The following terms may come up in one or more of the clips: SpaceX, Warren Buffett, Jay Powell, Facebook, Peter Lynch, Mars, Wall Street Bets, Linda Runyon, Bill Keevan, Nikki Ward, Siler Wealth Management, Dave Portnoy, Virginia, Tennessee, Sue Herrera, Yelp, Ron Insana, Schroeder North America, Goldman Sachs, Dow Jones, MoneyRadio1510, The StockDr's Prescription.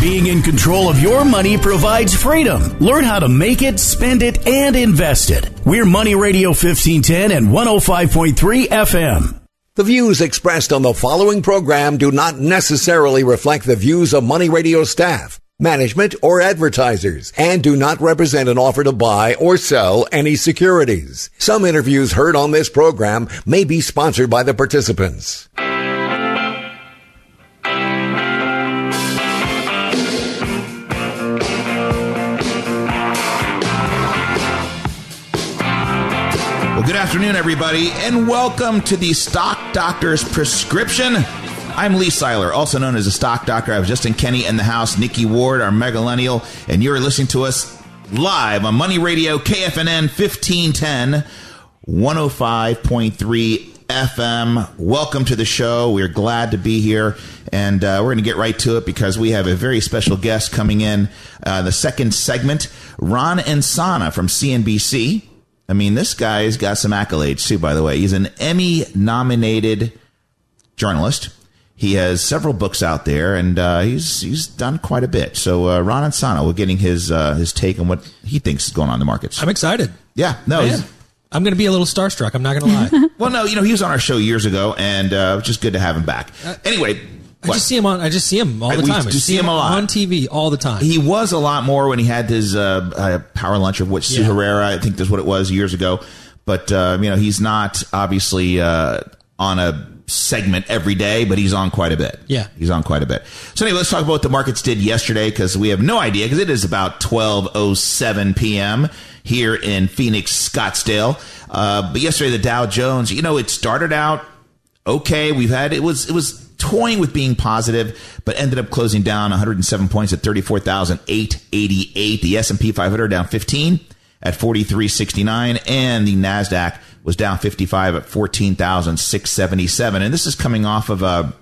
Being in control of your money provides freedom. Learn how to make it, spend it, and invest it. We're Money Radio 1510 and 105.3 FM. The views expressed on the following program do not necessarily reflect the views of Money Radio staff, management, or advertisers, and do not represent an offer to buy or sell any securities. Some interviews heard on this program may be sponsored by the participants. Good afternoon, everybody, and welcome to the Stock Doctor's Prescription. I'm Lee Seiler, also known as the Stock Doctor. I have Justin Kenny in the house, Nikki Ward, our megalennial, and you're listening to us live on Money Radio, KFNN 1510, 105.3 FM. Welcome to the show. We're glad to be here, and we're going to get right to it because we have a very special guest coming in the second segment, Ron Insana from CNBC. I mean, this guy's got some accolades, too, by the way. He's an Emmy-nominated journalist. He has several books out there, and he's done quite a bit. So Ron Insana, we're getting his take on what he thinks is going on in the markets. I'm excited. Yeah. No, I'm going to be a little starstruck. I'm not going to lie. Well, no, you know, he was on our show years ago, and it's just good to have him back. Anyway... I just see him all the time. I just see him a lot on TV all the time. He was a lot more when he had his power lunch, of which Sue Herrera, I think that's what it was, years ago. But you know, he's not obviously on a segment every day, but he's on quite a bit. Yeah, he's on quite a bit. So anyway, let's talk about what the markets did yesterday because we have no idea because it is about 12:07 p.m. here in Phoenix, Scottsdale. But yesterday, the Dow Jones, you know, it started out okay. It was toying with being positive, but ended up closing down 107 points at 34,888. The S&P 500 down 15 at 43.69, and the NASDAQ was down 55 at 14,677. And this is coming off of an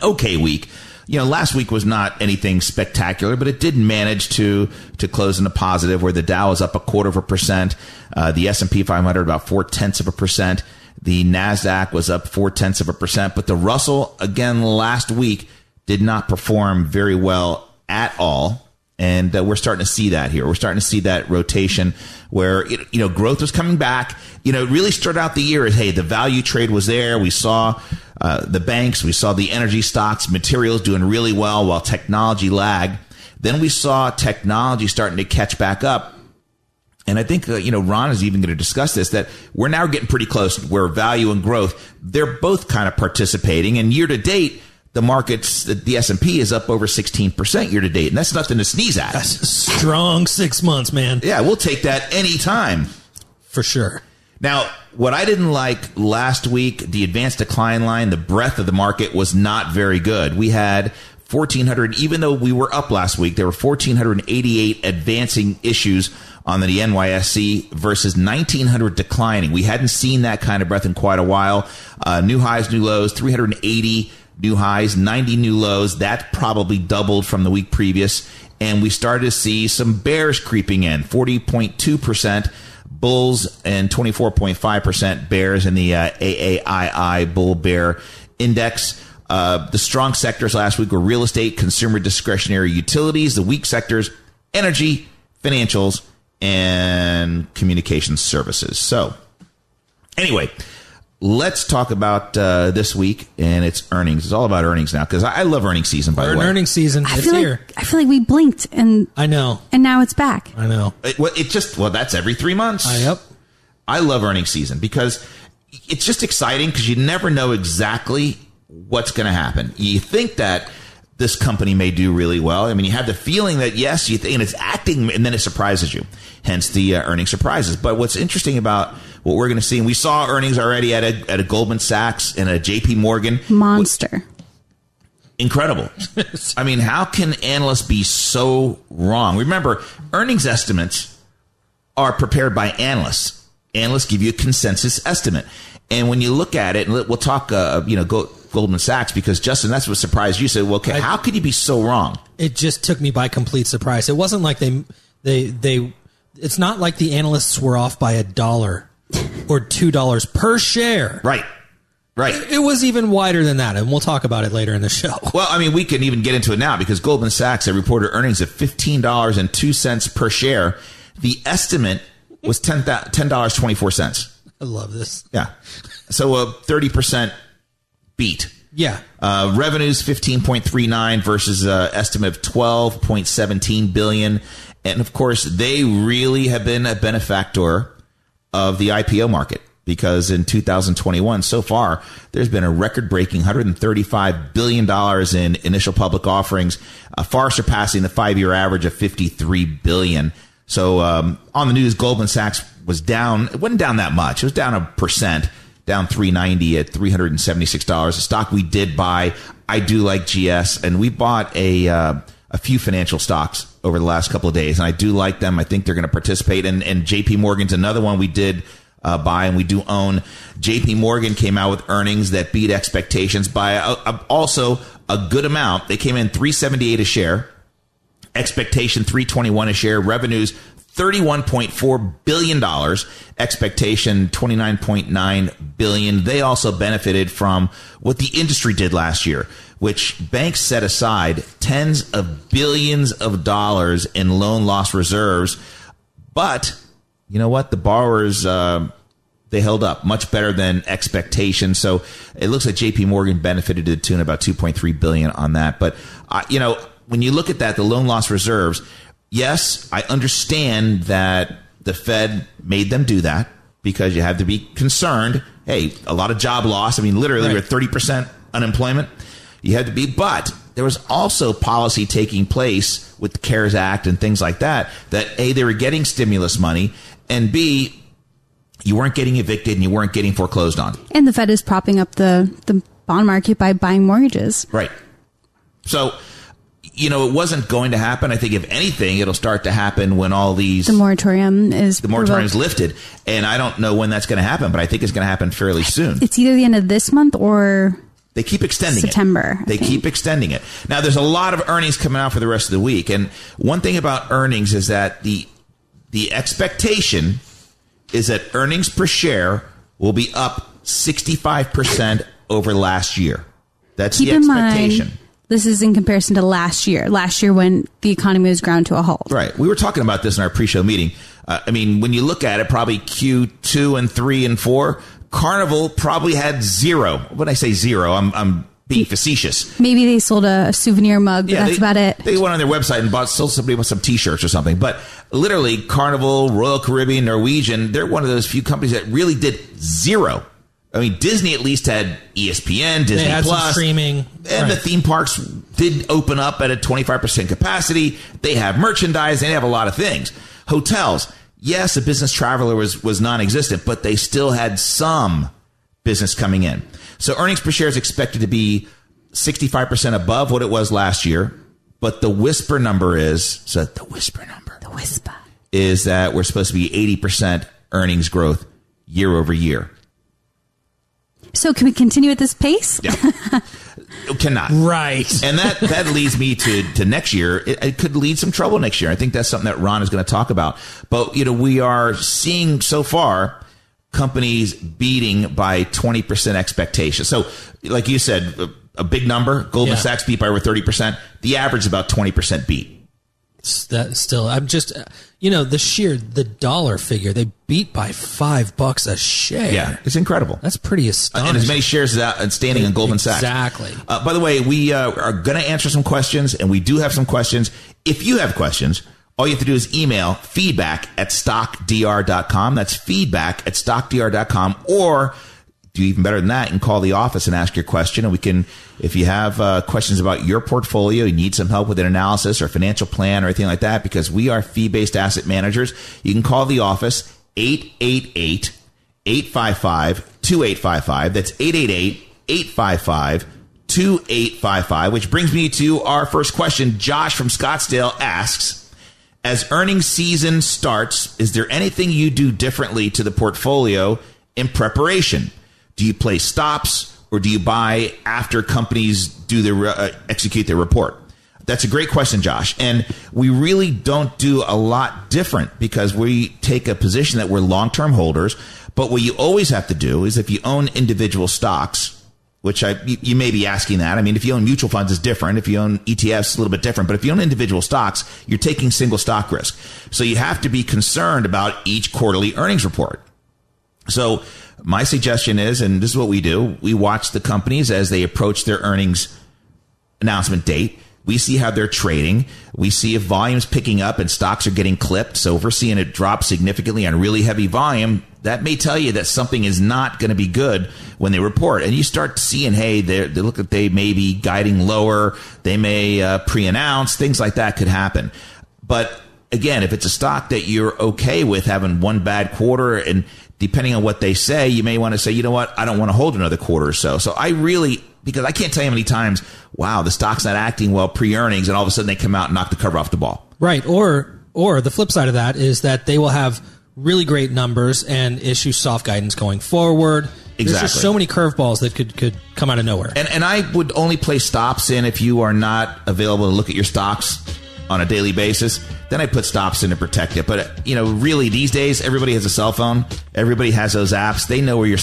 okay week. You know, last week was not anything spectacular, but it did manage to close in a positive where the Dow is up 0.25%, the S&P 500 about 0.4%. The NASDAQ was up 0.4%, but the Russell, again, last week did not perform very well at all. And we're starting to see that here. We're starting to see that rotation where, you know, growth was coming back. You know, it really started out the year as, hey, the value trade was there. We saw the banks. We saw the energy stocks, materials doing really well while technology lagged. Then we saw technology starting to catch back up. And I think, you know, Ron is even going to discuss this, that we're now getting pretty close where value and growth, they're both kind of participating. And year to date, the markets, the S&P is up over 16% year to date. And that's nothing to sneeze at. That's a strong 6 months, man. Yeah, we'll take that any time. For sure. Now, what I didn't like last week, the advanced decline line, the breadth of the market was not very good. We had 1,400, even though we were up last week, there were 1,488 advancing issues on the NYSE versus 1,900 declining. We hadn't seen that kind of breadth in quite a while. New highs, new lows, 380 new highs, 90 new lows. That probably doubled from the week previous. And we started to see some bears creeping in, 40.2% bulls and 24.5% bears in the AAII bull bear index. The strong sectors last week were real estate, consumer discretionary utilities. The weak sectors, energy, financials, and communication services. So anyway, let's talk about this week and its earnings. It's all about earnings now because I love earnings season, by the way. Earnings season. It's here. I feel like we blinked and I know. And now it's back. I know. Well, that's every 3 months. Yep. I love earnings season because it's just exciting because you never know exactly what's going to happen. You think that this company may do really well. I mean, you have the feeling that, yes, you think, and it's acting, and then it surprises you, hence the earning surprises. But what's interesting about what we're going to see, and we saw earnings already at a Goldman Sachs and a J.P. Morgan. Monster. Incredible. I mean, how can analysts be so wrong? Remember, earnings estimates are prepared by analysts. Analysts give you a consensus estimate. And when you look at it, and we'll talk, Goldman Sachs, because Justin, that's what surprised you. Said, "Well, okay, how could you be so wrong?" It just took me by complete surprise. It wasn't like they. It's not like the analysts were off by $1 or $2 per share. Right. Right. It was even wider than that, and we'll talk about it later in the show. Well, I mean, we can even get into it now because Goldman Sachs had reported earnings of $15.02 per share. The estimate was $10.24. I love this. Yeah. So a 30% beat. Yeah. Revenues 15.39 versus estimate of 12.17 billion. And of course, they really have been a benefactor of the IPO market. Because in 2021, so far, there's been a record-breaking $135 billion in initial public offerings, far surpassing the five-year average of $53 billion. So on the news, Goldman Sachs was down. It wasn't down that much. It was down 1%, down $3.90 at $376. A stock we did buy. I do like GS, and we bought a few financial stocks over the last couple of days, and I do like them. I think they're going to participate. And J.P. Morgan's another one we did buy, and we do own. J.P. Morgan came out with earnings that beat expectations by also a good amount. They came in $3.78 a share, expectation $3.21 a share, revenues $31.4 billion, expectation $29.9 billion. They also benefited from what the industry did last year, which banks set aside tens of billions of dollars in loan loss reserves, but you know what? The borrowers, they held up much better than expectations. So it looks like J.P. Morgan benefited to the tune of about $2.3 billion on that. But, you know, when you look at that, the loan loss reserves, yes, I understand that the Fed made them do that because you have to be concerned. Hey, a lot of job loss. I mean, literally, we're at 30% unemployment. You had to be, but there was also policy taking place with the CARES Act and things like that, that A, they were getting stimulus money, and B, you weren't getting evicted and you weren't getting foreclosed on. And the Fed is propping up the bond market by buying mortgages. Right. So, you know, it wasn't going to happen. I think if anything, it'll start to happen when all these... The moratorium is lifted. And I don't know when that's going to happen, but I think it's going to happen fairly soon. It's either the end of this month or... They keep extending September. They keep extending it. Now, there's a lot of earnings coming out for the rest of the week. And one thing about earnings is that the expectation is that earnings per share will be up 65% over last year. That's the expectation. Keep in mind, this is in comparison to last year. Last year when the economy was ground to a halt. Right. We were talking about this in our pre-show meeting. I mean, when you look at it, probably Q2 and 3 and 4, Carnival probably had zero. When I say zero, I'm being facetious. Maybe they sold a souvenir mug, but yeah, that's about it. They went on their website and sold somebody with some T-shirts or something. But literally, Carnival, Royal Caribbean, Norwegian, they're one of those few companies that really did zero. I mean, Disney at least had ESPN, Disney Plus. They had some streaming. And the theme parks did open up at a 25% capacity. They have merchandise. They have a lot of things. Hotels. Yes, the business traveler was non-existent, but they still had some business coming in. So earnings per share is expected to be 65% above what it was last year. But the whisper number is that we're supposed to be 80% earnings growth year over year. So can we continue at this pace? Yeah. Cannot. Right. And that leads me to next year. It could lead some trouble next year. I think that's something that Ron is going to talk about. But, you know, we are seeing so far companies beating by 20% expectation. So, like you said, a big number. Goldman Sachs beat by over 30%. The average is about 20% beat. That still, I'm just, you know, the dollar figure, they beat by $5 a share. Yeah, it's incredible. That's pretty astonishing. And as many shares as outstanding in Goldman Sachs. Exactly. By the way, we are going to answer some questions, and we do have some questions. If you have questions, all you have to do is email feedback@stockdr.com. That's feedback@stockdr.com. Or do even better than that and call the office and ask your question. And we can, if you have questions about your portfolio, you need some help with an analysis or financial plan or anything like that, because we are fee-based asset managers, you can call the office 888-855-2855. That's 888-855-2855, which brings me to our first question. Josh from Scottsdale asks, as earnings season starts, is there anything you do differently to the portfolio in preparation? Do you play stops or do you buy after companies execute their report? That's a great question, Josh. And we really don't do a lot different because we take a position that we're long-term holders. But what you always have to do is if you own individual stocks, which you may be asking that. I mean, if you own mutual funds, it's different. If you own ETFs, it's a little bit different. But if you own individual stocks, you're taking single stock risk. So you have to be concerned about each quarterly earnings report. So my suggestion is, and this is what we do, we watch the companies as they approach their earnings announcement date. We see how they're trading. We see if volume's picking up and stocks are getting clipped. So if we're seeing it drop significantly on really heavy volume, that may tell you that something is not going to be good when they report. And you start seeing, hey, they look like they may be guiding lower. They may pre-announce. Things like that could happen. But again, if it's a stock that you're okay with having one bad quarter, and depending on what they say, you may want to say, you know what, I don't want to hold another quarter or so. So I really... Because I can't tell you how many times, wow, the stock's not acting well pre-earnings, and all of a sudden they come out and knock the cover off the ball. Right, or the flip side of that is that they will have really great numbers and issue soft guidance going forward. Exactly. There's just so many curveballs that could come out of nowhere. And I would only place stops in if you are not available to look at your stocks on a daily basis. Then I put stops in to protect it. But you know, really, these days everybody has a cell phone. Everybody has those apps. They know where your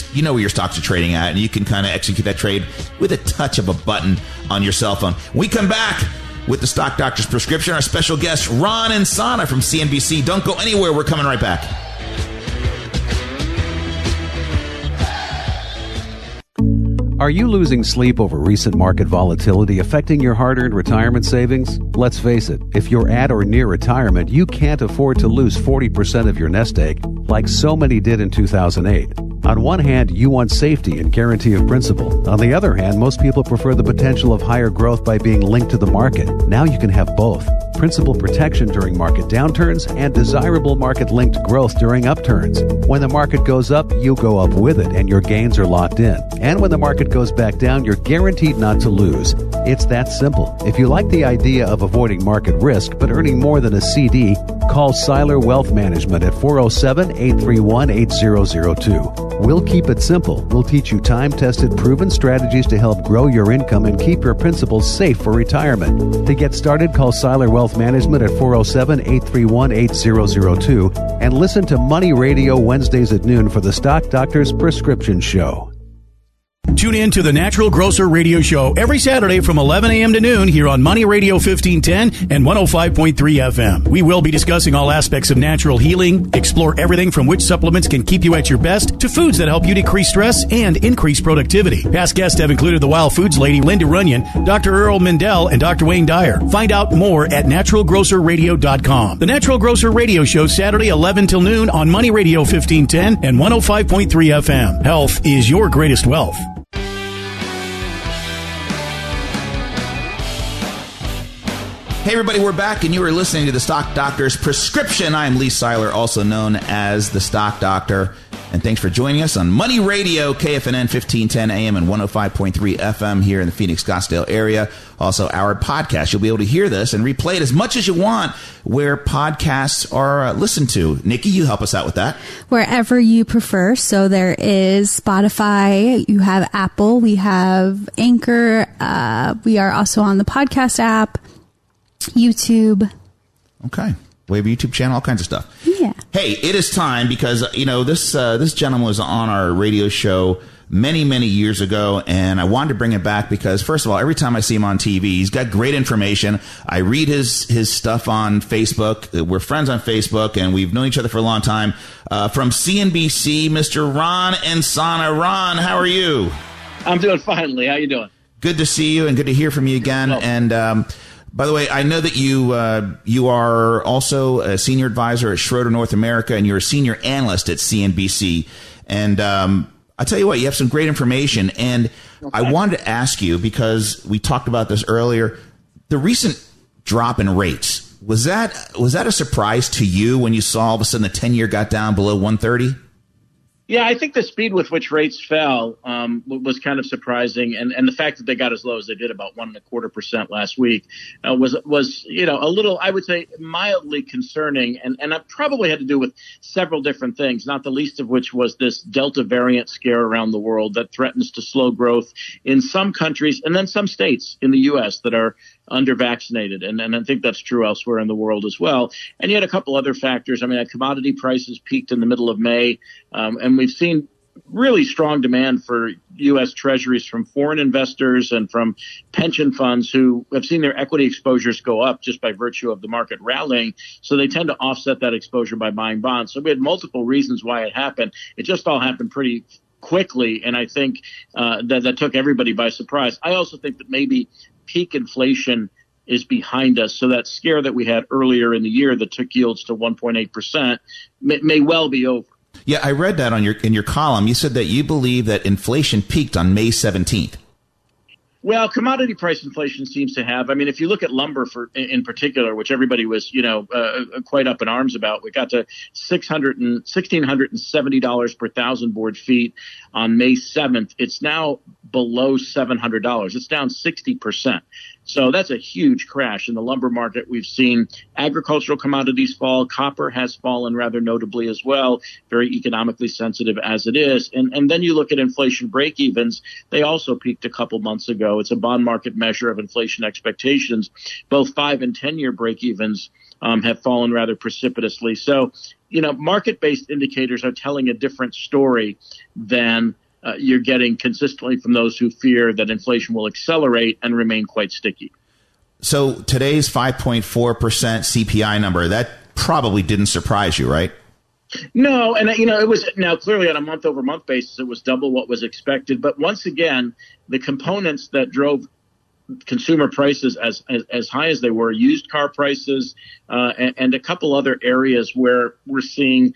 stocks are trading at, and you can kind of execute that trade with a touch of a button on your cell phone. We come back with the Stock Doctor's Prescription. Our special guest, Ron Insana from CNBC. Don't go anywhere. We're coming right back. Are you losing sleep over recent market volatility affecting your hard-earned retirement savings? Let's face it, if you're at or near retirement, you can't afford to lose 40% of your nest egg like so many did in 2008. On one hand, you want safety and guarantee of principal. On the other hand, most people prefer the potential of higher growth by being linked to the market. Now you can have both. Principal protection during market downturns and desirable market-linked growth during upturns. When the market goes up, you go up with it and your gains are locked in. And when the market goes back down, you're guaranteed not to lose. It's that simple. If you like the idea of avoiding market risk but earning more than a CD, call Seiler Wealth Management at 407-831-8002. We'll keep it simple. We'll teach you time-tested, proven strategies to help grow your income and keep your principal safe for retirement. To get started, call Seiler Wealth Management at 407-831-8002 and listen to Money Radio Wednesdays at noon for the Stock Doctor's Prescription Show. Tune in to the Natural Grocer Radio Show every Saturday from 11 a.m. to noon here on Money Radio 1510 and 105.3 FM. We will be discussing all aspects of natural healing, explore everything from which supplements can keep you at your best to foods that help you decrease stress and increase productivity. Past guests have included the Wild Foods Lady, Linda Runyon, Dr. Earl Mendel, and Dr. Wayne Dyer. Find out more at naturalgrocerradio.com. The Natural Grocer Radio Show, Saturday 11 till noon on Money Radio 1510 and 105.3 FM. Health is your greatest wealth. Hey, everybody, we're back, and you are listening to The Stock Doctor's Prescription. I am Lee Seiler, also known as The Stock Doctor, and thanks for joining us on Money Radio, KFNN 1510 AM and 105.3 FM here in the Phoenix, Scottsdale area. Also, our podcast. You'll be able to hear this and replay it as much as you want where podcasts are listened to. Nikki, you help us out with that. Wherever you prefer. So there is Spotify. You have Apple. We have Anchor. We are also on the podcast app. YouTube. Okay. We have a YouTube channel, all kinds of stuff. Yeah. Hey, it is time because, you know, this gentleman was on our radio show many, many years ago, and I wanted to bring him back because, first of all, every time I see him on TV, he's got great information. I read his stuff on Facebook. We're friends on Facebook, and we've known each other for a long time. From CNBC, Mr. Ron Insana. Ron, how are you? I'm doing fine, Lee. How you doing? Good to see you and good to hear from you again. Well, and, by the way, I know that you are also a senior advisor at Schroeder North America, and you're a senior analyst at CNBC. And I tell you what, you have some great information. And okay. I wanted to ask you, because we talked about this earlier, the recent drop in rates, was that a surprise to you when you saw all of a sudden the 10-year got down below 130? Yeah, I think the speed with which rates fell was kind of surprising, and the fact that they got as low as they did, about 1.25% last week, was you know, a little, I would say, mildly concerning, and it probably had to do with several different things, not the least of which was this Delta variant scare around the world that threatens to slow growth in some countries and then some states in the U.S. that are under-vaccinated. And I think that's true elsewhere in the world as well. And yet a couple other factors. I mean, commodity prices peaked in the middle of May, and we've seen really strong demand for U.S. treasuries from foreign investors and from pension funds who have seen their equity exposures go up just by virtue of the market rallying. So they tend to offset that exposure by buying bonds. So we had multiple reasons why it happened. It just all happened pretty quickly. And I think that took everybody by surprise. I also think that maybe peak inflation is behind us. So that scare that we had earlier in the year that took yields to 1.8% may well be over. Yeah, I read that on in your column. You said that you believe that inflation peaked on May 17th. Well, commodity price inflation seems to have. I mean, if you look at lumber in particular, which everybody was, quite up in arms about, we got to $1,670 per thousand board feet on May 7th. It's now below $700. It's down 60%. So that's a huge crash in the lumber market. We've seen agricultural commodities fall. Copper has fallen rather notably as well, very economically sensitive as it is. And then you look at inflation break-evens. They also peaked a couple months ago. It's a bond market measure of inflation expectations. Both 5- and 10-year break-evens have fallen rather precipitously. So, market-based indicators are telling a different story than you're getting consistently from those who fear that inflation will accelerate and remain quite sticky. So today's 5.4% CPI number, that probably didn't surprise you, right? No. And, it was now clearly on a month over month basis, it was double what was expected. But once again, the components that drove consumer prices as high as they were, used car prices and a couple other areas where we're seeing,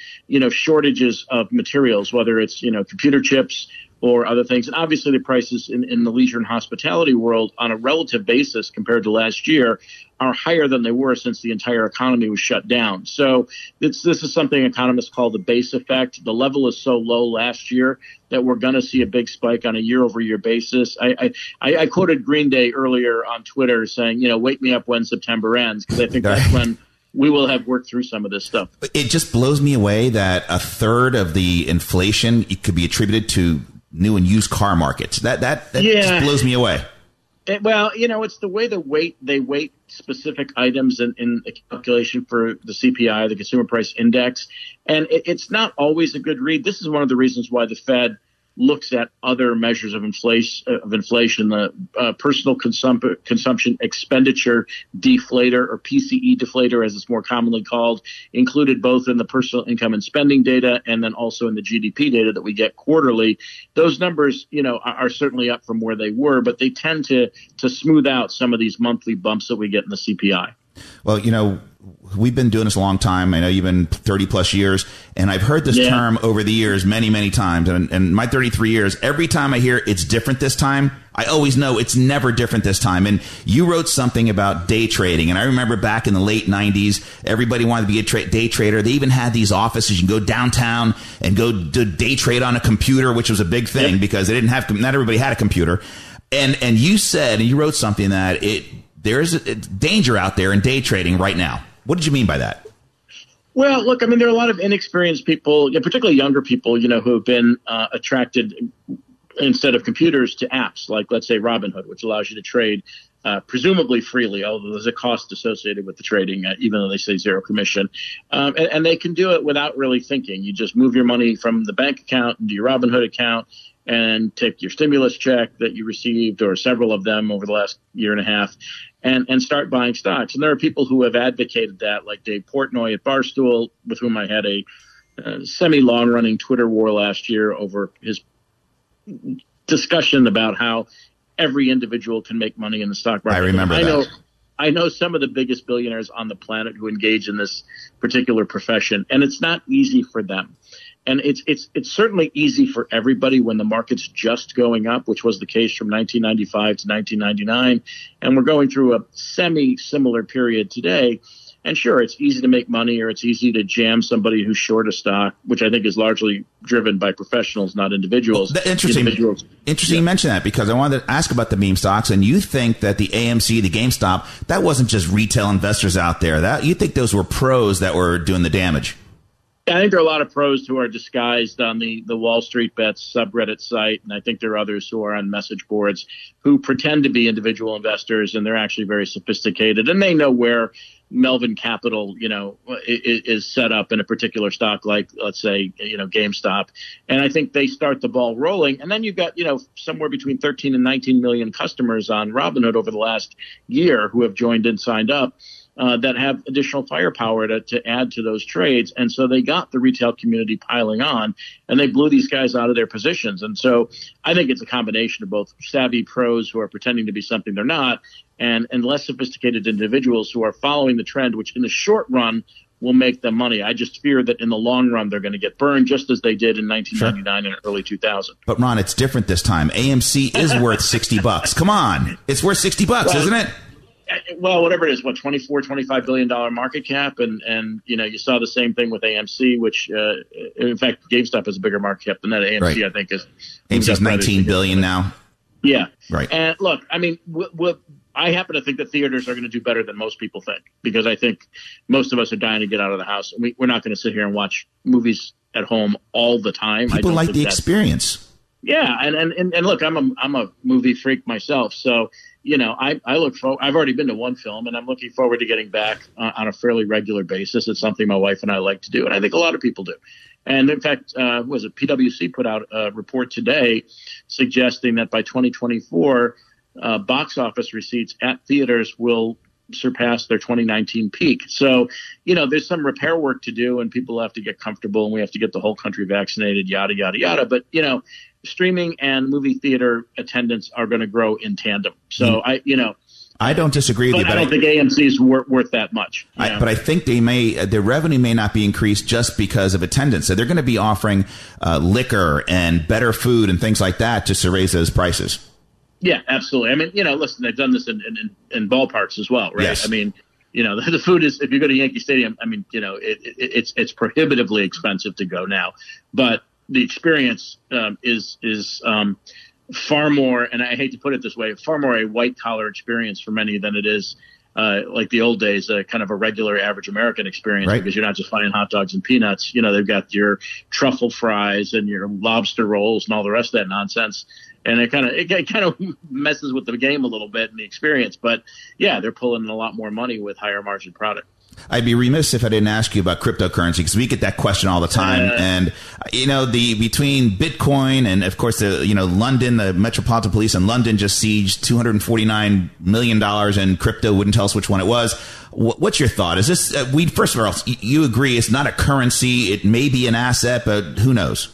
shortages of materials, whether it's, computer chips or other things. And obviously the prices in the leisure and hospitality world on a relative basis compared to last year are higher than they were since the entire economy was shut down. So this is something economists call the base effect. The level is so low last year that we're going to see a big spike on a year-over-year basis. I quoted Green Day earlier on Twitter saying, wake me up when September ends, because I think that's when we will have worked through some of this stuff. It just blows me away that a third of the inflation could be attributed to new and used car markets. That just blows me away. Well, it's the way they weight specific items in the calculation for the CPI, the Consumer Price Index. And it's not always a good read. This is one of the reasons why the Fed looks at other measures of inflation, the personal consumption expenditure deflator, or PCE deflator, as it's more commonly called, included both in the personal income and spending data and then also in the GDP data that we get quarterly. Those numbers, are certainly up from where they were, but they tend to smooth out some of these monthly bumps that we get in the CPI. Well, we've been doing this a long time. I know you've been 30 plus years, and I've heard this term over the years many, many times. And my 33 years, every time I hear it's different this time, I always know it's never different this time. And you wrote something about day trading. And I remember back in the late 90s, everybody wanted to be a day trader. They even had these offices. You can go downtown and go do day trade on a computer, which was a big thing because they didn't have, not everybody had a computer. And you said, and you wrote something that there's a danger out there in day trading right now. What did you mean by that? Well, look, I mean, there are a lot of inexperienced people, particularly younger people, who have been attracted instead of computers to apps like, let's say, Robinhood, which allows you to trade presumably freely, although there's a cost associated with the trading, even though they say zero commission. And they can do it without really thinking. You just move your money from the bank account into your Robinhood account and take your stimulus check that you received, or several of them over the last year and a half, and start buying stocks. And there are people who have advocated that, like Dave Portnoy at Barstool, with whom I had a semi-long-running Twitter war last year over his discussion about how every individual can make money in the stock market. I remember that. I know some of the biggest billionaires on the planet who engage in this particular profession, and it's not easy for them. And it's certainly easy for everybody when the market's just going up, which was the case from 1995 to 1999. And we're going through a semi-similar period today. And sure, it's easy to make money, or it's easy to jam somebody who's short a stock, which I think is largely driven by professionals, not individuals. Well, interesting you mention that, because I wanted to ask about the meme stocks. And you think that the AMC, the GameStop, that wasn't just retail investors out there. You think those were pros that were doing the damage. I think there are a lot of pros who are disguised on the Wall Street Bets subreddit site, and I think there are others who are on message boards who pretend to be individual investors, and they're actually very sophisticated, and they know where Melvin Capital, you know, is set up in a particular stock, like, let's say, you know, GameStop. And I think they start the ball rolling. And then you've got, you know, somewhere between 13 and 19 million customers on Robinhood over the last year who have joined and signed up that have additional firepower to add to those trades. And so they got the retail community piling on, and they blew these guys out of their positions. And so I think it's a combination of both savvy pros who are pretending to be something they're not, and less sophisticated individuals who are following the trend, which in the short run will make them money. I just fear that in the long run, they're going to get burned, just as they did in 1999 and early 2000. But Ron, it's different this time. AMC is worth $60. Come on. It's worth $60, well, isn't it? Well, whatever it is, what, $24-25 billion market cap. And, you know, you saw the same thing with AMC, which in fact, GameStop has a bigger market cap than that. AMC, right. I think, is $19 billion now. Yeah. Right. And look, I mean, I happen to think that theaters are going to do better than most people think, because I think most of us are dying to get out of the house. And we're not going to sit here and watch movies at home all the time. People like the experience. Yeah. And look, I'm a movie freak myself. So, you know, I look forward. I've already been to one film, and I'm looking forward to getting back on a fairly regular basis. It's something my wife and I like to do, and I think a lot of people do. And in fact, PwC put out a report today suggesting that by 2024, box office receipts at theaters will surpass their 2019 peak. So, you know, there's some repair work to do, and people have to get comfortable, and we have to get the whole country vaccinated, yada, yada, yada. But, you know, streaming and movie theater attendance are going to grow in tandem. So, I don't disagree with you. But I don't think AMC is worth that much. But I think their revenue may not be increased just because of attendance. So they're going to be offering liquor and better food and things like that just to raise those prices. Yeah, absolutely. I mean, you know, listen, they've done this in ballparks as well, right? Yes. I mean, you know, the food is, if you go to Yankee Stadium, I mean, you know, it's prohibitively expensive to go now. But the experience is far more, and I hate to put it this way, far more a white-collar experience for many than it is like the old days, kind of a regular average American experience, right? Because you're not just finding hot dogs and peanuts. You know, they've got your truffle fries and your lobster rolls and all the rest of that nonsense. And it kind of messes with the game a little bit and the experience. But, yeah, they're pulling in a lot more money with higher margin product. I'd be remiss if I didn't ask you about cryptocurrency, because we get that question all the time. And, you know, between Bitcoin and, of course, London, the Metropolitan Police in London just sieged $249 million in crypto. Wouldn't tell us which one it was. What's your thought? Is this first of all, you agree it's not a currency. It may be an asset, but who knows?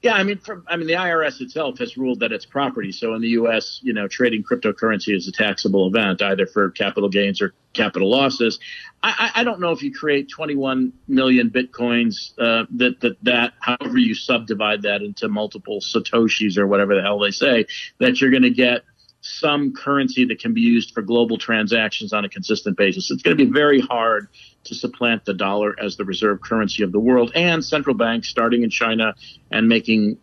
Yeah, I mean, the IRS itself has ruled that it's property. So in the U.S., you know, trading cryptocurrency is a taxable event, either for capital gains or capital losses. I don't know if you create 21 million bitcoins, however you subdivide that into multiple satoshis or whatever the hell they say, that you're going to get some currency that can be used for global transactions on a consistent basis. It's going to be very hard to supplant the dollar as the reserve currency of the world, and central banks, starting in China and making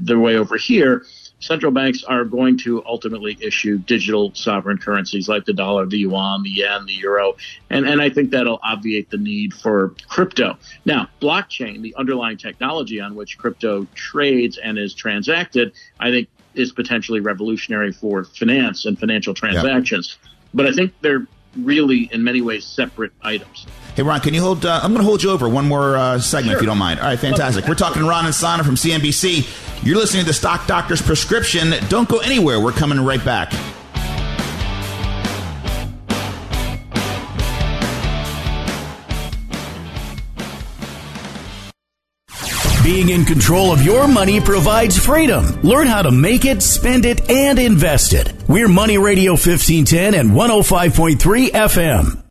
their way over here, central banks are going to ultimately issue digital sovereign currencies like the dollar, the yuan, the yen, the euro, and I think that'll obviate the need for crypto. Now, blockchain, the underlying technology on which crypto trades and is transacted, I think is potentially revolutionary for finance and financial transactions. Yeah. But I think they're really, in many ways, separate items. Hey, Ron, can you hold? I'm going to hold you over one more segment, sure, if you don't mind. All right, fantastic. Okay. We're talking Ron Insana from CNBC. You're listening to The Stock Doctor's Prescription. Don't go anywhere. We're coming right back. Being in control of your money provides freedom. Learn how to make it, spend it, and invest it. We're Money Radio 1510 and 105.3 FM.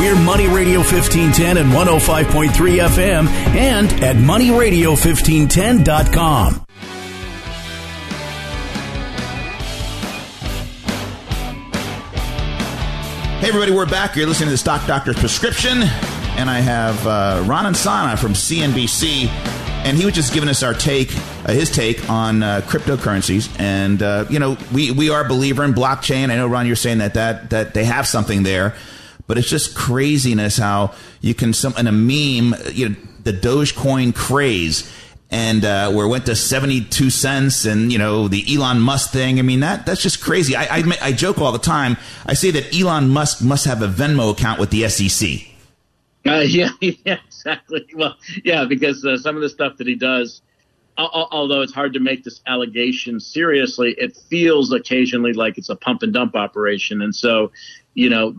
We're Money Radio 1510 and 105.3 FM and at moneyradio1510.com. Hey, everybody, we're back. You're listening to The Stock Doctor's Prescription. And I have Ron Insana from CNBC, and he was just giving us his take on cryptocurrencies. And, we are a believer in blockchain. I know, Ron, you're saying that they have something there. But it's just craziness how you can the Dogecoin craze, and where it went to 72 cents, and the Elon Musk thing. I mean, that's just crazy. I joke all the time. I say that Elon Musk must have a Venmo account with the SEC. Yeah, exactly. Well, yeah, because some of the stuff that he does, although it's hard to make this allegation seriously, it feels occasionally like it's a pump and dump operation. And so,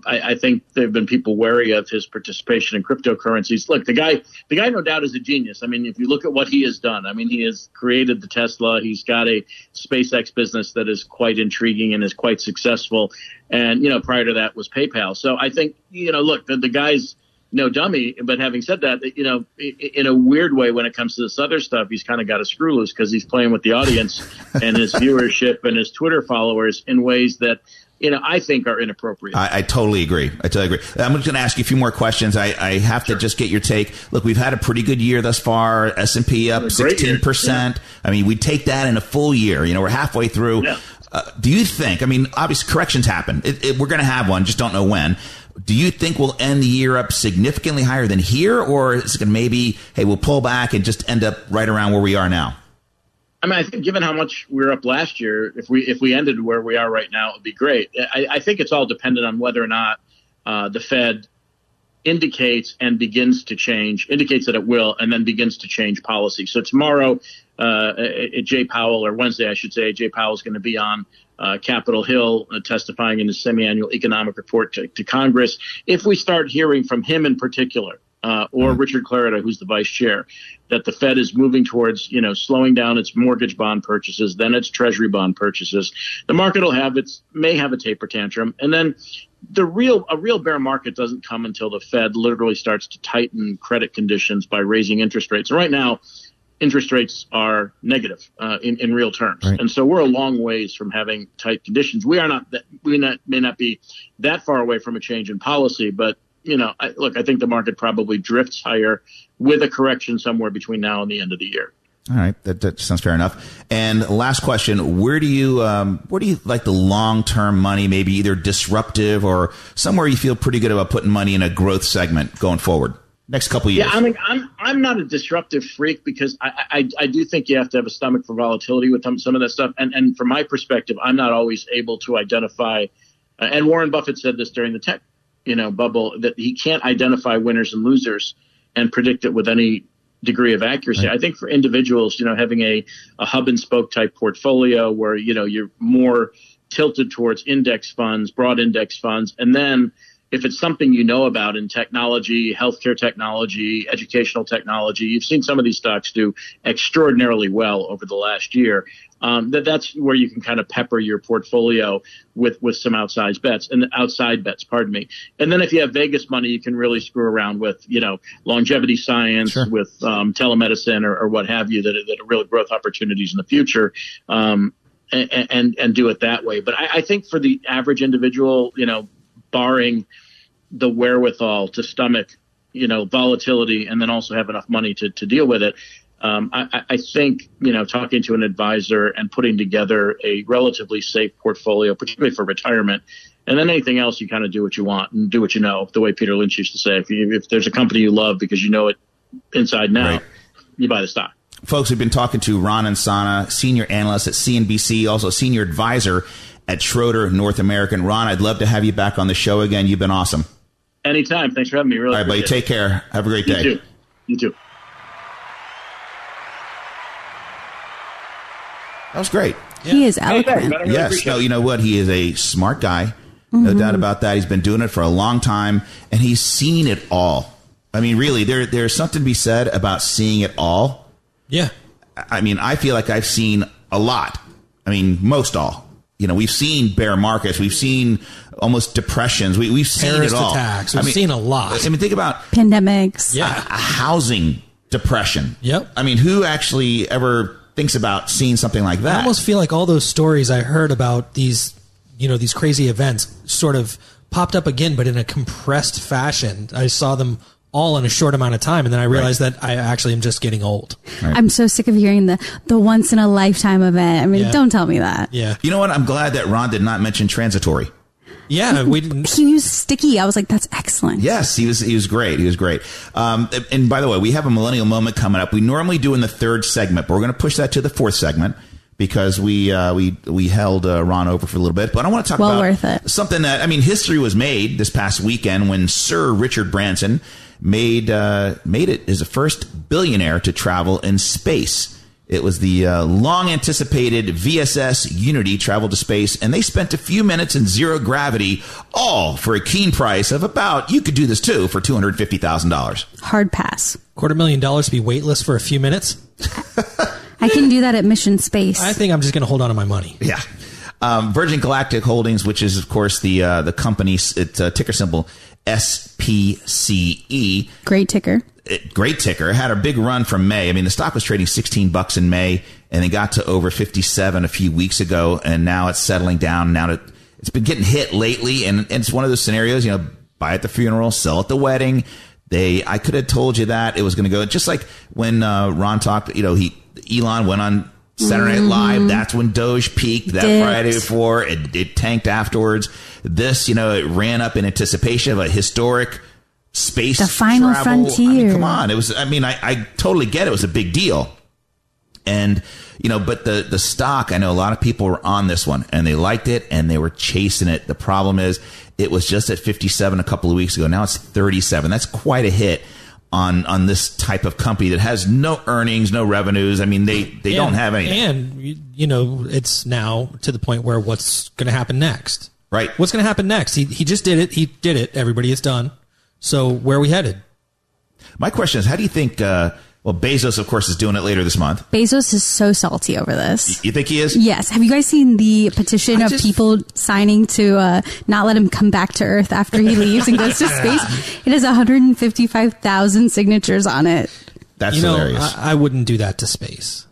I think there have been people wary of his participation in cryptocurrencies. Look, the guy no doubt is a genius. I mean, if you look at what he has done, I mean, he has created the Tesla. He's got a SpaceX business that is quite intriguing and is quite successful. And, prior to that was PayPal. So I think, look, the guy's no dummy. But having said that, in a weird way, when it comes to this other stuff, he's kind of got a screw loose because he's playing with the audience and his viewership and his Twitter followers in ways that, I think are inappropriate. I totally agree. I'm just going to ask you a few more questions. I have to just get your take. Look, we've had a pretty good year thus far. S&P up 16%. Yeah. I mean, we take that in a full year. We're halfway through. Yeah. Do you think, I mean, obviously corrections happen. We're going to have one, just don't know when. Do you think we'll end the year up significantly higher than here, or is it going to maybe, hey, we'll pull back and just end up right around where we are now? I mean, I think given how much we were up last year, if we ended where we are right now, it would be great. I think it's all dependent on whether or not the Fed indicates and begins to change, indicates that it will, and then begins to change policy. So tomorrow, Jay Powell, or Wednesday, I should say, Jay Powell is going to be on Capitol Hill testifying in his semi-annual economic report to Congress. If we start hearing from him in particular, or Richard Clarida, who's the vice chair, that the Fed is moving towards, slowing down its mortgage bond purchases, then its treasury bond purchases, the market may have a taper tantrum. And then a real bear market doesn't come until the Fed literally starts to tighten credit conditions by raising interest rates. Right now, interest rates are negative in real terms. Right. And so we're a long ways from having tight conditions. We may not be that far away from a change in policy, but I think the market probably drifts higher with a correction somewhere between now and the end of the year. All right. That sounds fair enough. And last question, where do you like the long term money, maybe either disruptive or somewhere you feel pretty good about putting money in a growth segment going forward? Next couple of years. Yeah, I mean, I'm not a disruptive freak because I do think you have to have a stomach for volatility with some of that stuff. And from my perspective, I'm not always able to identify. And Warren Buffett said this during the tech bubble, that he can't identify winners and losers and predict it with any degree of accuracy. Right. I think for individuals, having a hub and spoke type portfolio where, you're more tilted towards index funds, broad index funds. And then if it's something about in technology, healthcare technology, educational technology, you've seen some of these stocks do extraordinarily well over the last year. That's where you can kind of pepper your portfolio with some outside bets. And then if you have Vegas money, you can really screw around with, longevity science, sure, with telemedicine or what have you, that are real growth opportunities in the future, and do it that way. But I think for the average individual, barring the wherewithal to stomach, volatility and then also have enough money to deal with it, I think, talking to an advisor and putting together a relatively safe portfolio, particularly for retirement, and then anything else, you kind of do what you want and do what the way Peter Lynch used to say, if there's a company you love because it inside and out, right, you buy the stock. Folks, we've been talking to Ron Insana, senior analyst at CNBC, also senior advisor at Schroeder North American. Ron, I'd love to have you back on the show again. You've been awesome. Anytime. Thanks for having me. Really. All right, buddy. Take care. Have a great day. You too. You too. That was great. Yeah. He is eloquent. Really, yes. No, you know what? He is a smart guy. No doubt about that. He's been doing it for a long time, and he's seen it all. I mean, really, there's something to be said about seeing it all. Yeah. I mean, I feel like I've seen a lot. I mean, most all. We've seen bear markets. We've seen almost depressions. We've seen terrorist it all. Attacks. We've seen a lot. I mean, think about pandemics. Yeah. A housing depression. Yep. I mean, who actually ever thinks about seeing something like that? I almost feel like all those stories I heard about these, these crazy events sort of popped up again, but in a compressed fashion. I saw them all in a short amount of time, and then I realized that I actually am just getting old. Right. I'm so sick of hearing the once in a lifetime event. I mean, don't tell me that. Yeah. You know what? I'm glad that Ron did not mention transitory. Yeah, we didn't. He used sticky. I was like, that's excellent. Yes, he was great. He was great. And by the way, we have a millennial moment coming up. We normally do in the third segment, but we're going to push that to the fourth segment because we held Ron over for a little bit. But I want to talk about something that, I mean, history was made this past weekend when Sir Richard Branson made it as the first billionaire to travel in space. It was the long-anticipated VSS Unity travel to space, and they spent a few minutes in zero gravity, all for a keen price of about, you could do this too, for $250,000. Hard pass. $250,000 to be weightless for a few minutes? I can do that at Mission Space. I think I'm just going to hold on to my money. Yeah. Virgin Galactic Holdings, which is, of course, the company, it's ticker symbol SPCE. Great ticker. Great ticker. It had a big run from May. I mean, the stock was trading $16 in May, and it got to over 57 a few weeks ago, and now it's settling down. Now it's been getting hit lately, and it's one of those scenarios, you know, buy at the funeral, sell at the wedding. I could have told you that it was going to go. Just like when Ron talked, you know, Elon went on Saturday Night Live. That's when Doge peaked that Friday before. It tanked afterwards. This, you know, it ran up in anticipation of a historic space travel. The final frontier. I mean, come on. It was, I mean, I totally get it. It was a big deal. And, you know, but the stock, I know a lot of people were on this one and they liked it and they were chasing it. The problem is it was just at 57 a couple of weeks ago. Now it's 37. That's quite a hit on this type of company that has no earnings, no revenues. I mean, they don't have anything. And, you know, it's now to the point where what's going to happen next? Right. What's going to happen next? He just did it. He did it. Everybody is done. So where are we headed? My question is, how do you think, well, Bezos, of course, is doing it later this month. Bezos is so salty over this. You think he is? Yes. Have you guys seen the petition of people signing to not let him come back to Earth after he leaves and goes to space? It has 155,000 signatures on it. That's hilarious. I wouldn't do that to space.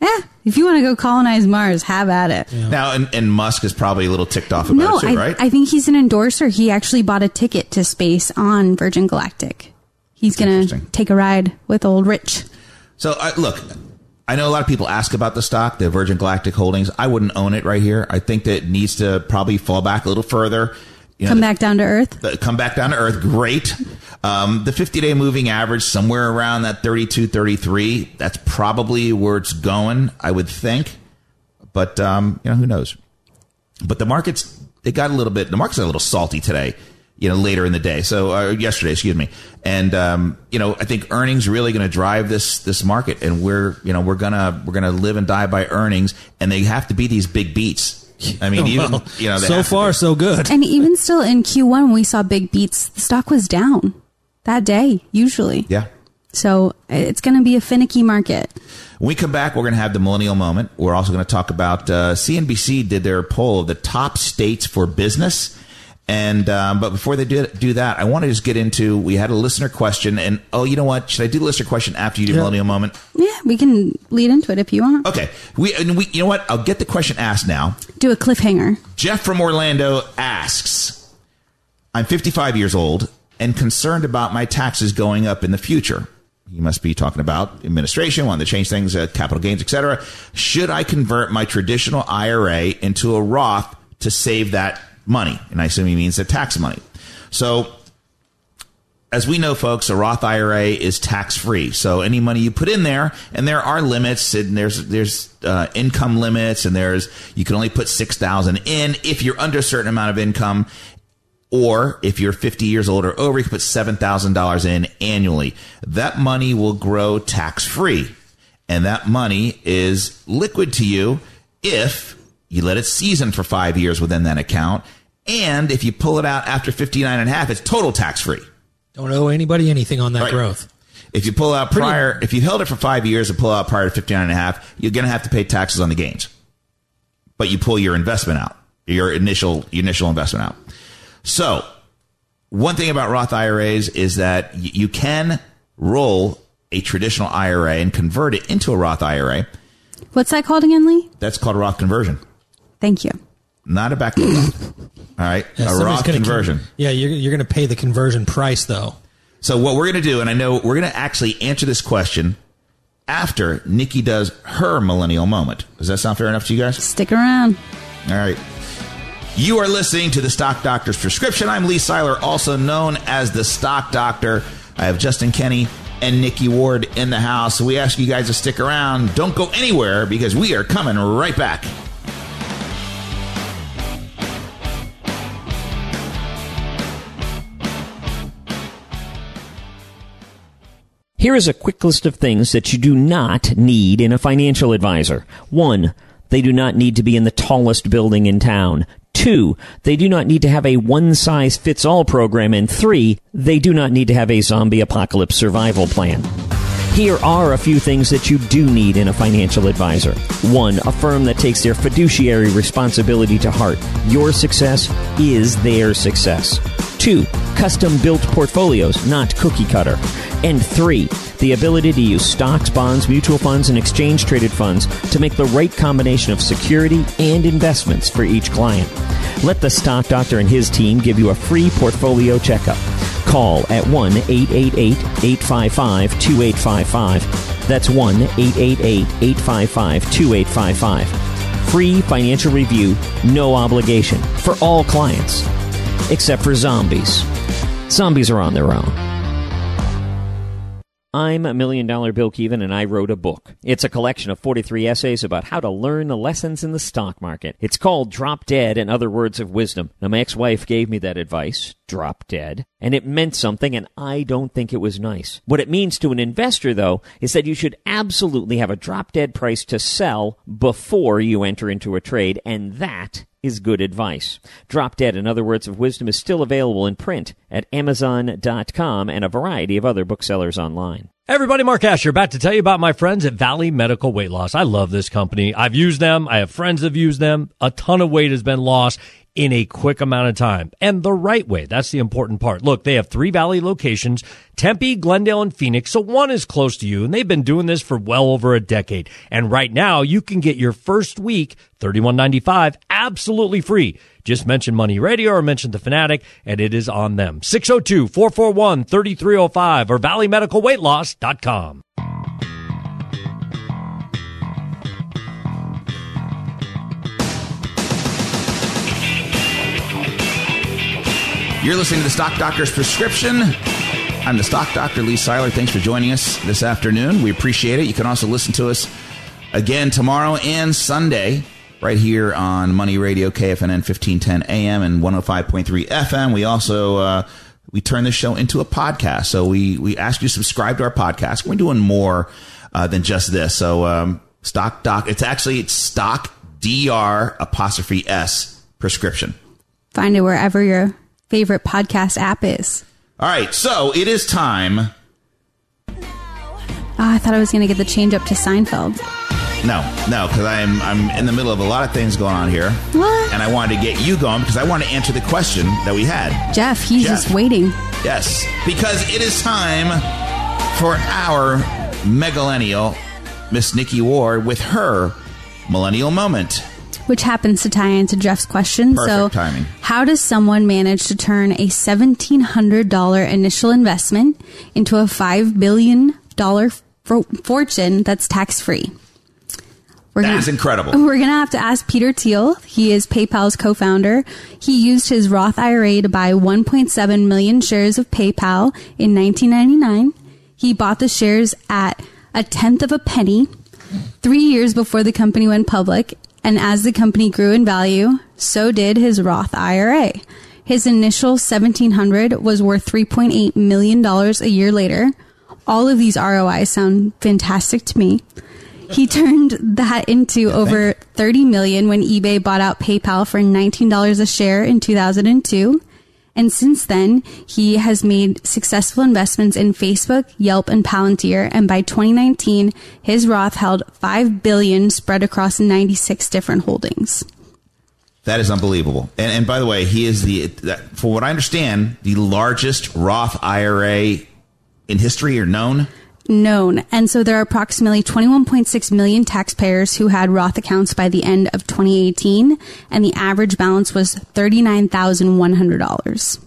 Yeah, if you want to go colonize Mars, have at it. Yeah. Now, and Musk is probably a little ticked off about it too, right? I think he's an endorser. He actually bought a ticket to space on Virgin Galactic. He's going to take a ride with old Rich. So, look, I know a lot of people ask about the stock, the Virgin Galactic Holdings. I wouldn't own it right here. I think that it needs to probably fall back a little further. You know, back down to Earth. Come back down to Earth. Great. The 50-day moving average, somewhere around that 32, 33. That's probably where it's going, I would think. But, you know, who knows? But the markets, the markets are a little salty today. You know, later in the day. So yesterday, excuse me. And, you know, I think earnings really going to drive this market. And we're going to live and die by earnings. And they have to be these big beats. I mean, so far, so good. And even still in Q1, we saw big beats. The stock was down that day, usually. Yeah. So it's going to be a finicky market. When we come back, we're going to have the millennial moment. We're also going to talk about CNBC did their poll of the top states for business. And but before they do that, I want to just get into, we had a listener question, and you know what? Should I do the listener question after you do Millennial Moment? Yeah, we can lead into it if you want. Okay, you know what? I'll get the question asked now. Do a cliffhanger. Jeff from Orlando asks, "I'm 55 years old and concerned about my taxes going up in the future." He must be talking about administration, wanting to change things, capital gains, etc. Should I convert my traditional IRA into a Roth to save that money? And I assume he means the tax money. So as we know, folks, a Roth IRA is tax free. So any money you put in there, and there are limits, and there's income limits, and you can only put 6,000 in if you're under a certain amount of income, or if you're 50 years old or over, you can put $7,000 in annually. That money will grow tax free, and that money is liquid to you if you let it season for 5 years within that account. And if you pull it out after 59 and a half, it's total tax-free. Don't owe anybody anything on that growth. If you pull out if you held it for 5 years and pull out prior to 59 and a half, you're going to have to pay taxes on the gains. But you pull your investment out, your initial investment out. So one thing about Roth IRAs is that you can roll a traditional IRA and convert it into a Roth IRA. What's that called again, Lee? That's called a Roth conversion. Thank you. Not a backdoor Roth. All right. Yeah, a Roth conversion. You're going to pay the conversion price, though. So what we're going to do, and I know we're going to actually answer this question after Nikki does her millennial moment. Does that sound fair enough to you guys? Stick around. All right. You are listening to The Stock Doctor's Prescription. I'm Lee Seiler, also known as The Stock Doctor. I have Justin Kenny and Nikki Ward in the house. We ask you guys to stick around. Don't go anywhere because we are coming right back. Here is a quick list of things that you do not need in a financial advisor. 1. They do not need to be in the tallest building in town. 2. They do not need to have a one-size-fits-all program. And 3. They do not need to have a zombie apocalypse survival plan. Here are a few things that you do need in a financial advisor. 1. A firm that takes their fiduciary responsibility to heart. Your success is their success. 2. Custom-built portfolios, not cookie-cutter. And 3. The ability to use stocks, bonds, mutual funds, and exchange-traded funds to make the right combination of security and investments for each client. Let the Stock Doctor and his team give you a free portfolio checkup. Call at 1-888-855-2855. That's 1-888-855-2855. Free financial review, no obligation, for all clients. Except for zombies. Zombies are on their own. I'm $1 Million Bill Keevan, and I wrote a book. It's a collection of 43 essays about how to learn the lessons in the stock market. It's called Drop Dead and Other Words of Wisdom. Now, my ex-wife gave me that advice, drop dead, and it meant something, and I don't think it was nice. What it means to an investor, though, is that you should absolutely have a drop-dead price to sell before you enter into a trade, and that is good advice. Drop Dead and Other Words of Wisdom is still available in print at Amazon.com and a variety of other booksellers online. Everybody, Mark Asher, about to tell you about my friends at Valley Medical Weight Loss. I love this company. I've used them. I have friends that have used them. A ton of weight has been lost in a quick amount of time, and the right way. That's the important part. Look, they have 3 Valley locations, Tempe, Glendale, and Phoenix, so one is close to you, and they've been doing this for well over a decade. And right now, you can get your first week, $31.95, absolutely free. Just mention Money Radio or mention The Fanatic, and it is on them. 602-441-3305 or valleymedicalweightloss.com. You're listening to The Stock Doctor's Prescription. I'm the Stock Doctor, Lee Seiler. Thanks for joining us this afternoon. We appreciate it. You can also listen to us again tomorrow and Sunday right here on Money Radio, KFNN 1510 AM and 105.3 FM. We also we turn this show into a podcast. So we ask you to subscribe to our podcast. We're doing more than just this. So Stock Doc, it's Stock DR apostrophe S Prescription. Find it wherever you're favorite podcast app is. All right, so it is time. Oh, I thought I was going to get the change up to Seinfeld. No, because I'm in the middle of a lot of things going on here. What? And I wanted to get you going because I want to answer the question that we had. Jeff, he's just waiting. Yes, because it is time for our megalennial, Miss Nikki Ward, with her millennial moment, which happens to tie into Jeff's question. Perfect timing. How does someone manage to turn a $1,700 initial investment into a $5 billion fortune that's tax-free? That is incredible. We're going to have to ask Peter Thiel. He is PayPal's co-founder. He used his Roth IRA to buy 1.7 million shares of PayPal in 1999. He bought the shares at 0.1 penny 3 years before the company went public. And as the company grew in value, so did his Roth IRA. His initial $1,700 was worth $3.8 million a year later. All of these ROIs sound fantastic to me. He turned that into over $30 million when eBay bought out PayPal for $19 a share in 2002. And since then, he has made successful investments in Facebook, Yelp, and Palantir. And by 2019, his Roth held $5 billion spread across 96 different holdings. That is unbelievable. And by the way, he is for what I understand, the largest Roth IRA in history or known. And so there are approximately 21.6 million taxpayers who had Roth accounts by the end of 2018, and the average balance was $39,100.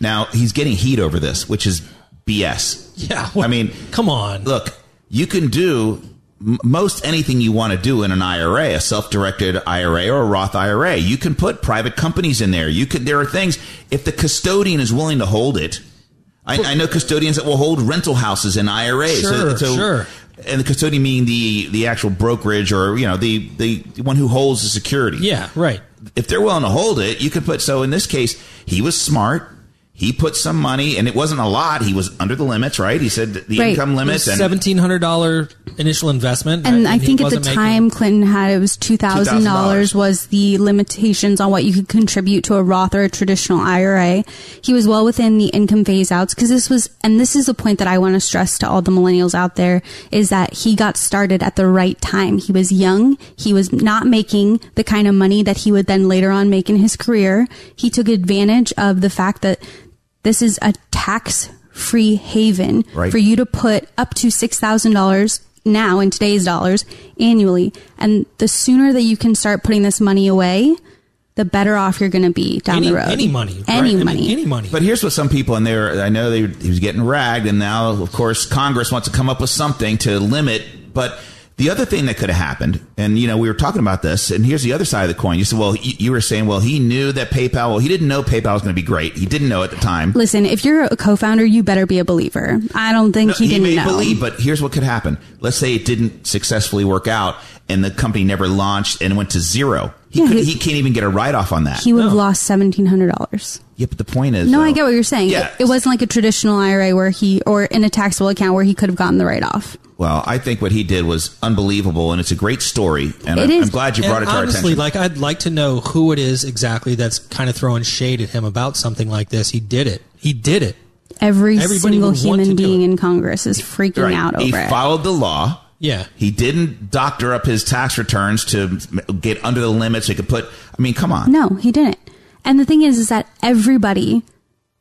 Now, he's getting heat over this, which is BS. Yeah. Well, I mean, come on. Look, you can do most anything you want to do in an IRA, a self-directed IRA or a Roth IRA. You can put private companies in there. You could. There are things, if the custodian is willing to hold it. I know custodians that will hold rental houses in IRAs. Sure. And the custodian meaning the actual brokerage or, you know, the one who holds the security. Yeah, right. If they're willing to hold it, you could put. So in this case, he was smart. He put some money, and it wasn't a lot. He was under the limits, right? He said the income limits. And $1,700 initial investment. And I think at the time Clinton had, it was $2,000 was the limitations on what you could contribute to a Roth or a traditional IRA. He was well within the income phase-outs because this was, and this is a point that I want to stress to all the millennials out there, is that he got started at the right time. He was young. He was not making the kind of money that he would then later on make in his career. He took advantage of the fact that this is a tax-free haven for you to put up to $6,000 now in today's dollars annually. And the sooner that you can start putting this money away, the better off you're going to be down the road. Any money. Any money. But here's what some people, and I know he was getting ragged, and now, of course, Congress wants to come up with something to limit. But the other thing that could have happened, and, you know, we were talking about this, and here's the other side of the coin. You said, well, you were saying, well, he knew that PayPal, well, he didn't know PayPal was going to be great. He didn't know at the time. Listen, if you're a co-founder, you better be a believer. I don't think he didn't know. He may believe, but here's what could happen. Let's say it didn't successfully work out, and the company never launched and went to zero. He can't even get a write-off on that. He would have lost $1,700. Yeah, but the point is... No, I get what you're saying. Yeah. It wasn't like a traditional IRA where or in a taxable account where he could have gotten the write-off. Well, I think what he did was unbelievable, and it's a great story, and I'm glad you brought it to our attention. Honestly, I'd like to know who it is exactly that's kind of throwing shade at him about something like this. He did it. He did it. Everybody single human being in Congress is freaking out over it. He followed the law. Yeah. He didn't doctor up his tax returns to get under the limits. He could put... I mean, come on. No, he didn't. And the thing is that everybody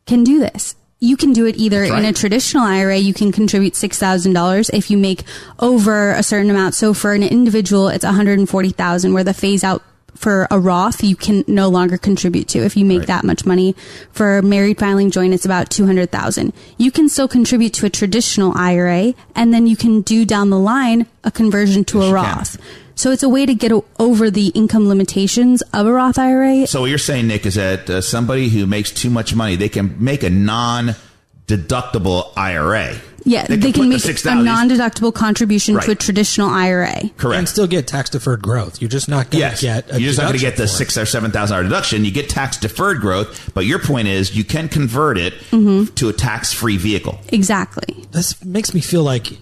can do this. You can do it either in a traditional IRA, you can contribute $6,000 if you make over a certain amount. So for an individual, it's $140,000, where the phase out for a Roth, you can no longer contribute to if you make that much money. For married filing joint, it's about $200,000. You can still contribute to a traditional IRA, and then you can do down the line a conversion to a Roth. So it's a way to get over the income limitations of a Roth IRA. So what you're saying, Nick, is that somebody who makes too much money, they can make a non-deductible IRA. Yeah, they can make a non-deductible contribution to a traditional IRA. Correct. And still get tax-deferred growth. You're just not going to get a You're just not going to get the $6,000 or $7,000 deduction. You get tax-deferred growth, but your point is you can convert it to a tax-free vehicle. Exactly. This makes me feel like...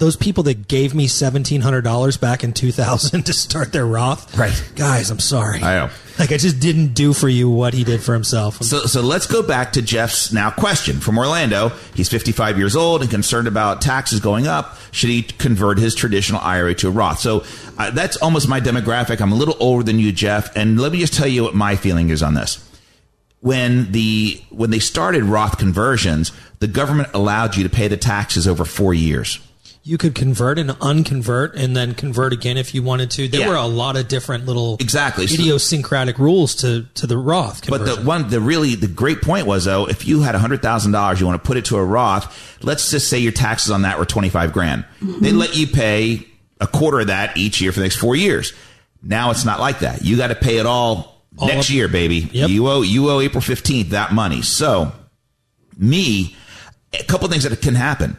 Those people that gave me $1,700 back in 2000 to start their Roth, guys, I'm sorry. I know. I just didn't do for you what he did for himself. So let's go back to Jeff's now question from Orlando. He's 55 years old and concerned about taxes going up. Should he convert his traditional IRA to a Roth? So that's almost my demographic. I'm a little older than you, Jeff. And let me just tell you what my feeling is on this. When they started Roth conversions, the government allowed you to pay the taxes over 4 years. You could convert and unconvert and then convert again if you wanted to. There were a lot of different little idiosyncratic rules to the Roth conversion. But the great point was, though, if you had $100,000, you want to put it to a Roth, let's just say your taxes on that were $25,000. Mm-hmm. They let you pay a quarter of that each year for the next 4 years. Now it's not like that. You got to pay it all next year, baby. Yep. You owe April 15th that money. So a couple things that can happen.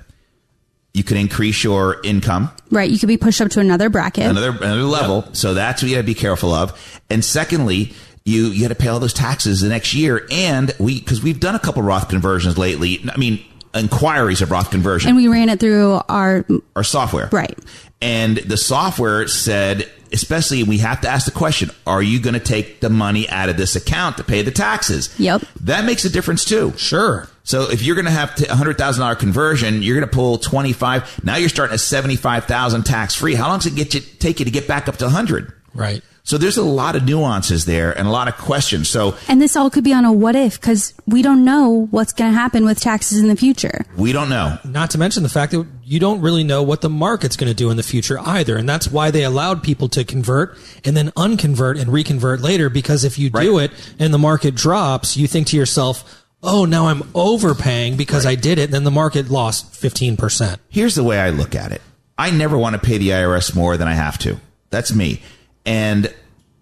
You could increase your income. Right. You could be pushed up to another bracket. Another level. Yep. So that's what you got to be careful of. And secondly, you got to pay all those taxes the next year. And because we've done a couple Roth conversions lately. I mean, inquiries of Roth conversion. And we ran it through our software. Right. And the software said, especially we have to ask the question, are you going to take the money out of this account to pay the taxes? Yep. That makes a difference too. Sure. So if you're going to have a $100,000 conversion, you're going to pull 25. Now you're starting at 75,000 tax free. How long does it take you to get back up to 100? Right. So there's a lot of nuances there and a lot of questions. And this all could be on a what if, because we don't know what's going to happen with taxes in the future. We don't know. Not to mention the fact that you don't really know what the market's going to do in the future either. And that's why they allowed people to convert and then unconvert and reconvert later, because if you do it and the market drops, you think to yourself, oh, now I'm overpaying because I did it. And then the market lost 15%. Here's the way I look at it. I never want to pay the IRS more than I have to. That's me. And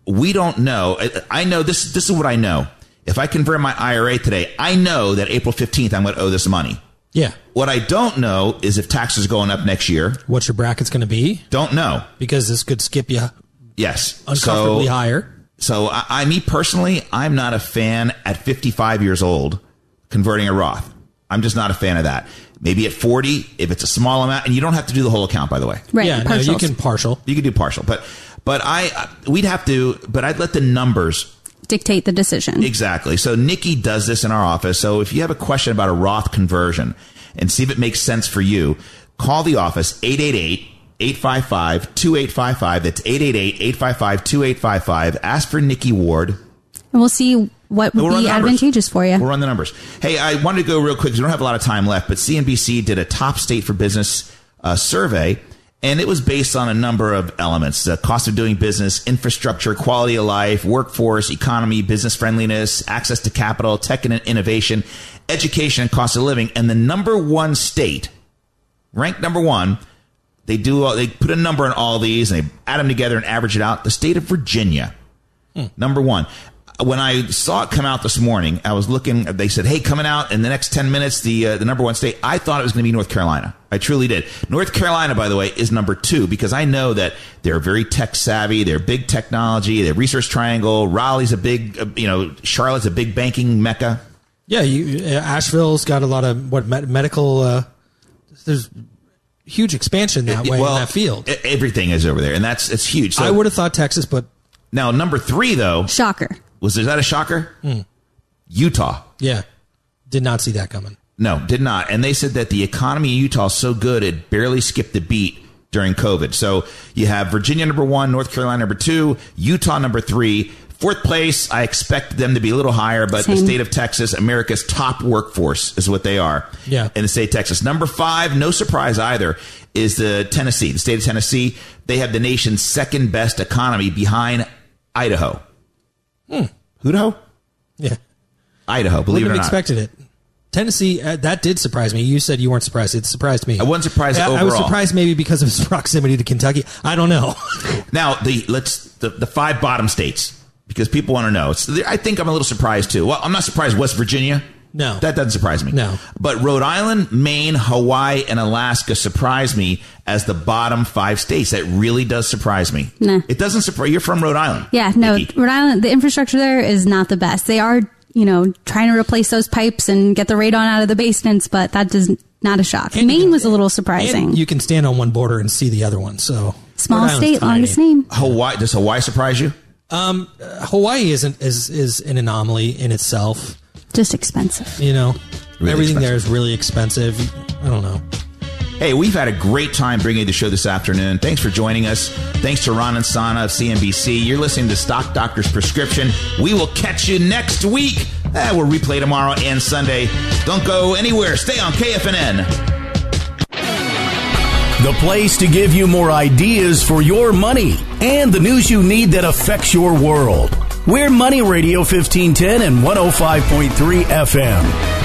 we don't know. I know this. This is what I know. If I convert my IRA today, I know that April 15th, I'm going to owe this money. Yeah. What I don't know is if taxes are going up next year. What's your bracket's going to be? Don't know. Because this could skip you. Yes. Uncomfortably higher. So me personally, I'm not a fan at 55 years old converting a Roth. I'm just not a fan of that. Maybe at 40, if it's a small amount, and you don't have to do the whole account, by the way. Right. Yeah, no, you can partial. You can do partial, but I'd let the numbers dictate the decision. Exactly. So Nikki does this in our office. So if you have a question about a Roth conversion and see if it makes sense for you, call the office 888-855-2855. That's 888-855-2855. Ask for Nikki Ward. And we'll see what would be advantageous for you. We'll run the numbers. Hey, I wanted to go real quick because we don't have a lot of time left, but CNBC did a top state for business survey, and it was based on a number of elements: the cost of doing business, infrastructure, quality of life, workforce, economy, business friendliness, access to capital, tech and innovation, education, and cost of living. And the number one state, ranked number one, they put a number on all these and they add them together and average it out. The state of Virginia, number one. When I saw it come out this morning, I was looking, they said, hey, coming out in the next 10 minutes, the number one state. I thought it was going to be North Carolina. I truly did. North Carolina, by the way, is number two, because I know that they're very tech savvy. They're big technology. They're Research Triangle. Raleigh's a big, Charlotte's a big banking mecca. Yeah. Asheville's got a lot of medical, there's huge expansion that way in that field. Everything is over there, and it's huge. So, I would have thought Texas, but. Now, number three, though. Shocker. Is that a shocker? Utah. Yeah. Did not see that coming. No, did not. And they said that the economy in Utah is so good, it barely skipped a beat during COVID. So you have Virginia number one, North Carolina number two, Utah number three. Fourth place, I expect them to be a little higher, but the state of Texas, America's top workforce is what they are. Yeah. In the state of Texas. Number five, no surprise either, is the state of Tennessee. They have the nation's second best economy behind Idaho. Idaho? Yeah. Idaho, believe it or not. I wouldn't have expected it. Tennessee, that did surprise me. You said you weren't surprised. It surprised me. I wasn't surprised overall. I was surprised maybe because of its proximity to Kentucky. I don't know. Now, the five bottom states, because people want to know. I think I'm a little surprised, too. Well, I'm not surprised West Virginia. No. That doesn't surprise me. No. But Rhode Island, Maine, Hawaii, and Alaska surprise me as the bottom five states. That really does surprise me. No. It doesn't surprise. You're from Rhode Island. Yeah. No, Nikki. Rhode Island, the infrastructure there is not the best. They are, trying to replace those pipes and get the radon out of the basements, but that is not a shock. And Maine was a little surprising. You can stand on one border and see the other one. So small state, longest name. Hawaii. Does Hawaii surprise you? Hawaii is an anomaly in itself. Just expensive. Really everything expensive. There is really expensive. I don't know. Hey, we've had a great time bringing you the show this afternoon. Thanks for joining us. Thanks to Ron Insana of CNBC. You're listening to Stock Doctor's Prescription. We will catch you next week. We'll replay tomorrow and Sunday. Don't go anywhere. Stay on KFNN. The place to give you more ideas for your money and the news you need that affects your world. We're Money Radio 1510 and 105.3 FM.